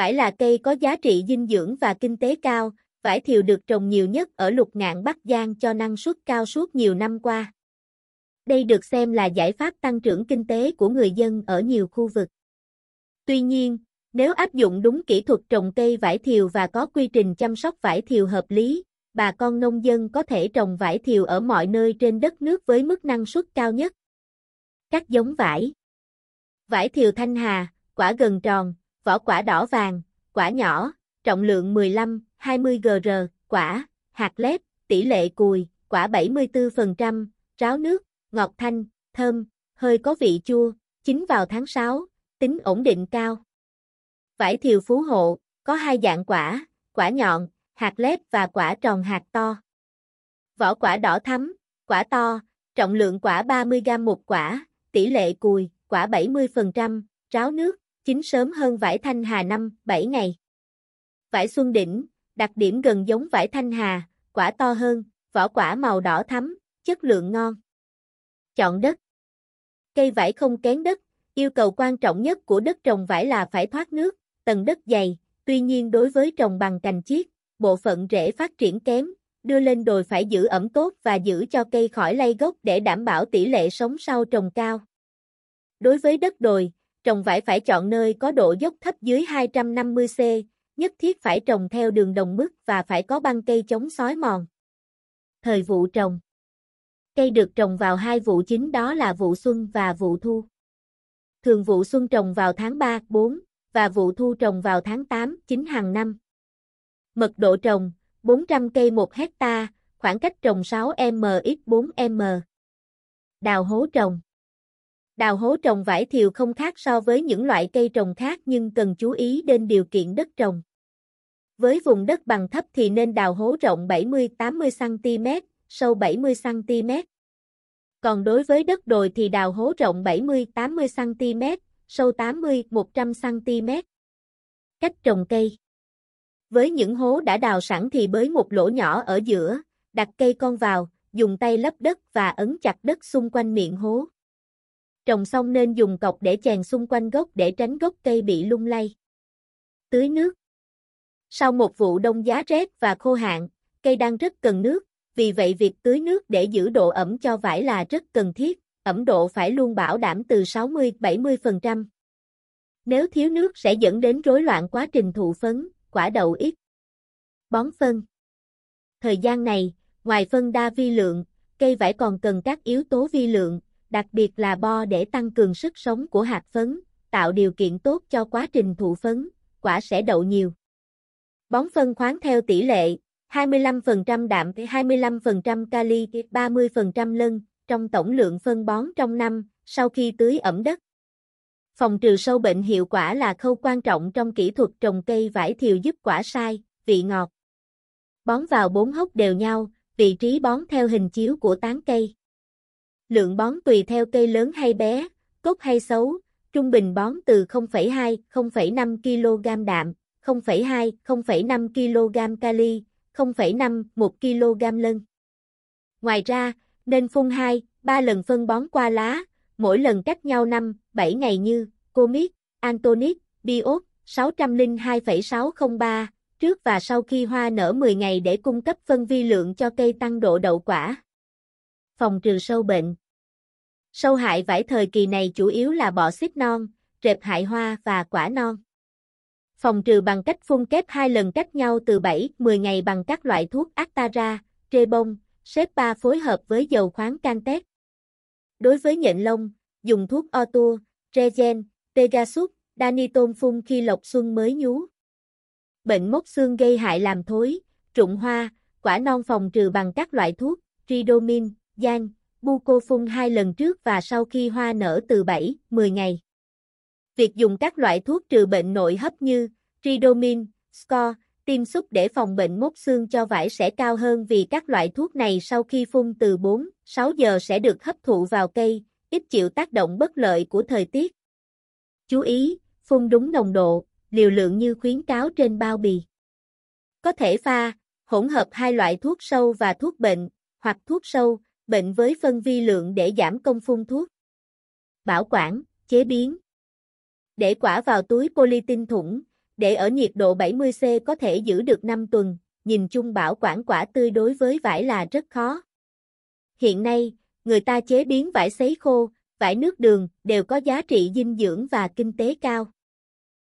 Vải là cây có giá trị dinh dưỡng và kinh tế cao, vải thiều được trồng nhiều nhất ở Lục Ngạn Bắc Giang cho năng suất cao suốt nhiều năm qua. Đây được xem là giải pháp tăng trưởng kinh tế của người dân ở nhiều khu vực. Tuy nhiên, nếu áp dụng đúng kỹ thuật trồng cây vải thiều và có quy trình chăm sóc vải thiều hợp lý, bà con nông dân có thể trồng vải thiều ở mọi nơi trên đất nước với mức năng suất cao nhất. Các giống vải: vải thiều Thanh Hà, quả gần tròn, vỏ quả đỏ vàng, quả nhỏ, trọng lượng 15-20 gr, quả, hạt lép, tỷ lệ cùi, quả 74%, ráo nước, ngọt thanh, thơm, hơi có vị chua, chín vào tháng 6, tính ổn định cao. Vải thiều Phú Hộ, có hai dạng quả nhọn, hạt lép và quả tròn hạt to. Vỏ quả đỏ thắm, quả to, trọng lượng quả 30g một quả, tỷ lệ cùi, quả 70%, ráo nước, chín sớm hơn vải Thanh Hà 5-7 ngày. Vải Xuân Đỉnh, đặc điểm gần giống vải Thanh Hà, quả to hơn, vỏ quả màu đỏ thắm, chất lượng ngon. Chọn đất: cây vải không kén đất, yêu cầu quan trọng nhất của đất trồng vải là phải thoát nước, tầng đất dày, tuy nhiên đối với trồng bằng cành chiết, bộ phận rễ phát triển kém, đưa lên đồi phải giữ ẩm tốt và giữ cho cây khỏi lay gốc để đảm bảo tỷ lệ sống sau trồng cao. Đối với đất đồi, trồng vải phải chọn nơi có độ dốc thấp dưới 250 cm, nhất thiết phải trồng theo đường đồng mức và phải có băng cây chống xói mòn. Thời vụ trồng: cây được trồng vào hai vụ chính đó là vụ xuân và vụ thu. Thường vụ xuân trồng vào tháng 3-4 và vụ thu trồng vào tháng 8-9 hàng năm. Mật độ trồng: 400 cây 1 hecta, khoảng cách trồng 6m x 4m. Đào hố trồng: đào hố trồng vải thiều không khác so với những loại cây trồng khác nhưng cần chú ý đến điều kiện đất trồng. Với vùng đất bằng thấp thì nên đào hố rộng 70-80 cm, sâu 70 cm. Còn đối với đất đồi thì đào hố rộng 70-80 cm, sâu 80-100 cm. Cách trồng cây: với những hố đã đào sẵn thì bới một lỗ nhỏ ở giữa, đặt cây con vào, dùng tay lấp đất và ấn chặt đất xung quanh miệng hố. Trồng xong nên dùng cọc để chèn xung quanh gốc để tránh gốc cây bị lung lay. Tưới nước: sau một vụ đông giá rét và khô hạn, cây đang rất cần nước, vì vậy việc tưới nước để giữ độ ẩm cho vải là rất cần thiết, ẩm độ phải luôn bảo đảm từ 60-70%. Nếu thiếu nước sẽ dẫn đến rối loạn quá trình thụ phấn, quả đậu ít. Bón phân: thời gian này, ngoài phân đa vi lượng, cây vải còn cần các yếu tố vi lượng, đặc biệt là bo để tăng cường sức sống của hạt phấn, tạo điều kiện tốt cho quá trình thụ phấn, quả sẽ đậu nhiều. Bón phân khoáng theo tỷ lệ 25% đạm, 25% kali, 30% lân trong tổng lượng phân bón trong năm sau khi tưới ẩm đất. Phòng trừ sâu bệnh hiệu quả là khâu quan trọng trong kỹ thuật trồng cây vải thiều giúp quả sai, vị ngọt. Bón vào 4 hốc đều nhau, vị trí bón theo hình chiếu của tán cây. Lượng bón tùy theo cây lớn hay bé, tốt hay xấu, trung bình bón từ 0,2-0,5 kg đạm, 0,2-0,5 kg kali, 0,5-1 kg lân. Ngoài ra, nên phun 2-3 lần phân bón qua lá, mỗi lần cách nhau 5-7 ngày như Comit, Antonix, Biot 602,603 trước và sau khi hoa nở 10 ngày để cung cấp phân vi lượng cho cây tăng độ đậu quả. Phòng trừ sâu bệnh: sâu hại vải thời kỳ này chủ yếu là bọ xít non, rệp hại hoa và quả non. Phòng trừ bằng cách phun kép 2 lần cách nhau từ 7-10 ngày bằng các loại thuốc actara, trebon, xếp 3 phối hợp với dầu khoáng cantec. Đối với nhện lông, dùng thuốc otur, regen, pegasus, daniton phun khi lộc xuân mới nhú. Bệnh mốc xương gây hại làm thối, rụng hoa, quả non phòng trừ bằng các loại thuốc tridomin, gian bu cô phun 2 lần trước và sau khi hoa nở từ 7-10 ngày. Việc dùng các loại thuốc trừ bệnh nội hấp như tridomin, score, tiêm xúc để phòng bệnh mốc xương cho vải sẽ cao hơn vì các loại thuốc này sau khi phun từ 4-6 giờ sẽ được hấp thụ vào cây, ít chịu tác động bất lợi của thời tiết. Chú ý, phun đúng nồng độ, liều lượng như khuyến cáo trên bao bì. Có thể pha, hỗn hợp 2 loại thuốc sâu và thuốc bệnh, hoặc thuốc sâu, bệnh với phân vi lượng để giảm công phun thuốc. Bảo quản, chế biến: để quả vào túi polytin thủng, để ở nhiệt độ 70°C có thể giữ được 5 tuần, nhìn chung bảo quản quả tươi đối với vải là rất khó. Hiện nay, người ta chế biến vải sấy khô, vải nước đường đều có giá trị dinh dưỡng và kinh tế cao.